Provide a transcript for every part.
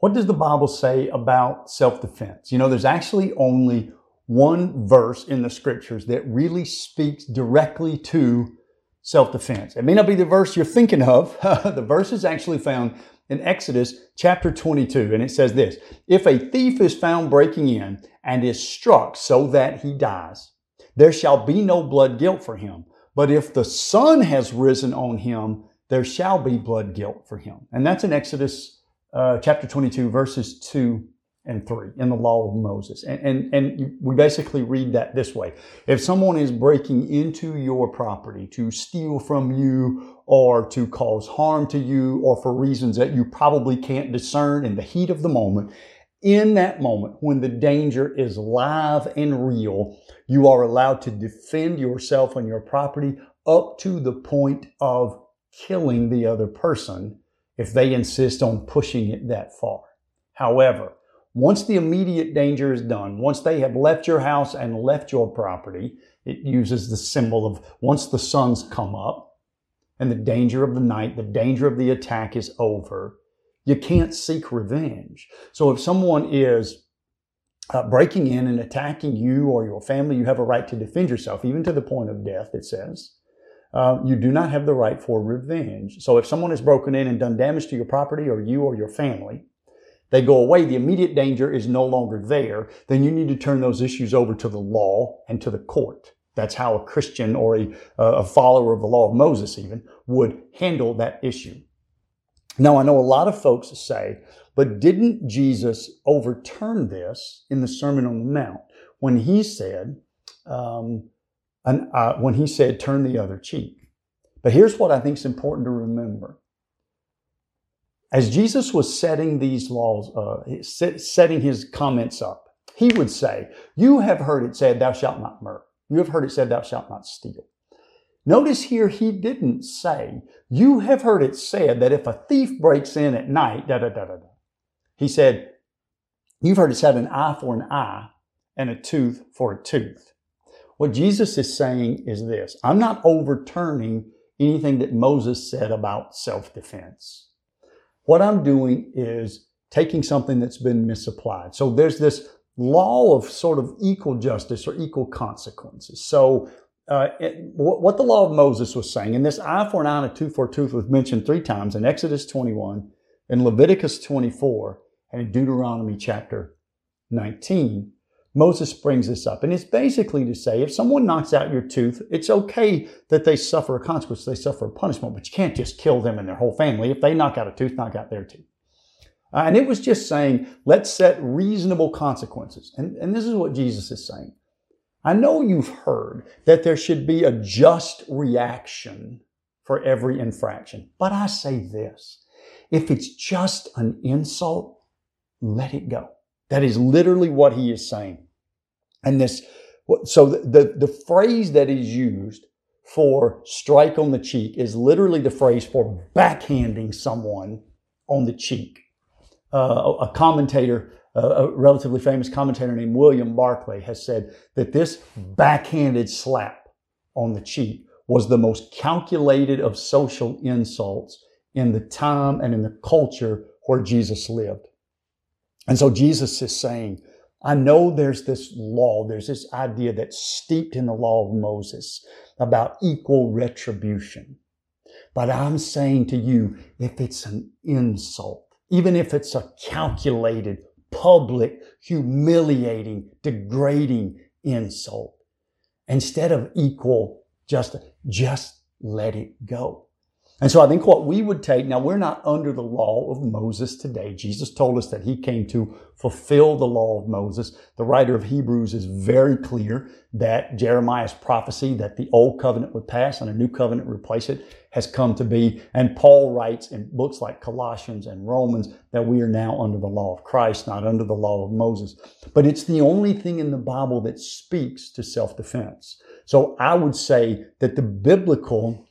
What does the Bible say about self-defense? You know, there's actually only one verse in the scriptures that really speaks directly to self-defense. It may not be the verse you're thinking of. The verse is actually found in Exodus chapter 22, and it says this: "If a thief is found breaking in and is struck so that he dies, there shall be no blood guilt for him. But if the sun has risen on him, there shall be blood guilt for him." And that's in Exodus chapter 22, verses 2 and 3 in the Law of Moses. And we basically read that this way: if someone is breaking into your property to steal from you or to cause harm to you or for reasons that you probably can't discern in the heat of the moment, in that moment when the danger is live and real, you are allowed to defend yourself and your property up to the point of killing the other person if they insist on pushing it that far. However, once the immediate danger is done, once they have left your house and left your property, it uses the symbol of once the sun's come up and the danger of the night, the danger of the attack is over, you can't seek revenge. So if someone is breaking in and attacking you or your family, you have a right to defend yourself, even to the point of death, it says. You do not have the right for revenge. So if someone has broken in and done damage to your property or you or your family, they go away, the immediate danger is no longer there, then you need to turn those issues over to the law and to the court. That's how a Christian or a follower of the Law of Moses even would handle that issue. Now, I know a lot of folks say, but didn't Jesus overturn this in the Sermon on the Mount when he said, turn the other cheek? But here's what I think is important to remember. As Jesus was setting these laws, setting his comments up, he would say, "You have heard it said, thou shalt not murder. You have heard it said, thou shalt not steal." Notice here, he didn't say, "You have heard it said that if a thief breaks in at night, da da da da da." He said, "You've heard it said an eye for an eye and a tooth for a tooth." What Jesus is saying is this: I'm not overturning anything that Moses said about self-defense. What I'm doing is taking something that's been misapplied. So there's this law of sort of equal justice or equal consequences. So what the Law of Moses was saying, and this eye for an eye and a tooth for a tooth was mentioned three times in Exodus 21, in Leviticus 24, and in Deuteronomy chapter 19. Moses brings this up, and it's basically to say if someone knocks out your tooth, it's okay that they suffer a consequence, they suffer a punishment, but you can't just kill them and their whole family. If they knock out a tooth, knock out their tooth. And it was just saying, let's set reasonable consequences. And this is what Jesus is saying. I know you've heard that there should be a just reaction for every infraction, but I say this: if it's just an insult, let it go. That is literally what he is saying. And this, so the phrase that is used for strike on the cheek is literally the phrase for backhanding someone on the cheek. A commentator, a relatively famous commentator named William Barclay, has said that this backhanded slap on the cheek was the most calculated of social insults in the time and in the culture where Jesus lived. And so Jesus is saying, I know there's this law, there's this idea that's steeped in the Law of Moses about equal retribution. But I'm saying to you, if it's an insult, even if it's a calculated, public, humiliating, degrading insult, instead of equal justice, just let it go. And so I think what we would take, now we're not under the Law of Moses today. Jesus told us that he came to fulfill the Law of Moses. The writer of Hebrews is very clear that Jeremiah's prophecy that the old covenant would pass and a new covenant replace it has come to be. And Paul writes in books like Colossians and Romans that we are now under the law of Christ, not under the Law of Moses. But it's the only thing in the Bible that speaks to self-defense. So I would say that the biblical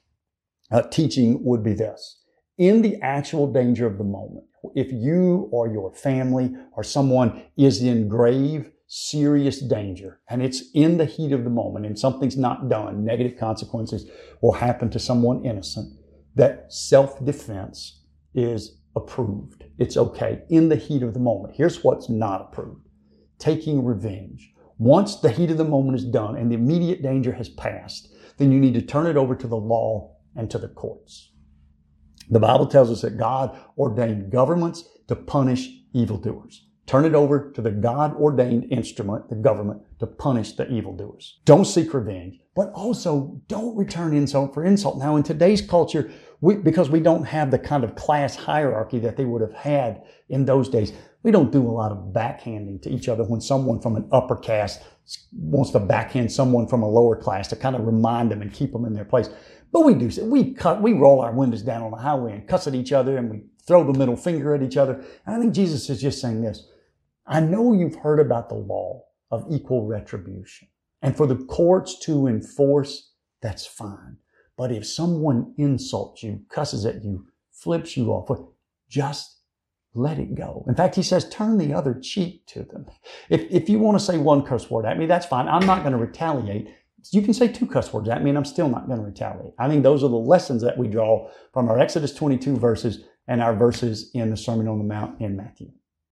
teaching would be this: in the actual danger of the moment, if you or your family or someone is in grave, serious danger, and it's in the heat of the moment and something's not done, negative consequences will happen to someone innocent, that self-defense is approved. It's okay in the heat of the moment. Here's what's not approved. Taking revenge. Once the heat of the moment is done and the immediate danger has passed, then you need to turn it over to the law and to the courts. The Bible tells us that God ordained governments to punish evildoers. Turn it over to the God-ordained instrument, the government, to punish the evildoers. Don't seek revenge, but also don't return insult for insult. Now, in today's culture, because we don't have the kind of class hierarchy that they would have had in those days, we don't do a lot of backhanding to each other when someone from an upper caste wants to backhand someone from a lower class to kind of remind them and keep them in their place. But we do. We roll our windows down on the highway and cuss at each other, and we throw the middle finger at each other. And I think Jesus is just saying this. I know you've heard about the law of equal retribution. And for the courts to enforce, that's fine. But if someone insults you, cusses at you, flips you off, just let it go. In fact, he says, turn the other cheek to them. If you want to say one curse word at me, that's fine. I'm not going to retaliate. You can say two cuss words at me, and I'm still not going to retaliate. I think those are the lessons that we draw from our Exodus 22 verses and our verses in the Sermon on the Mount in Matthew.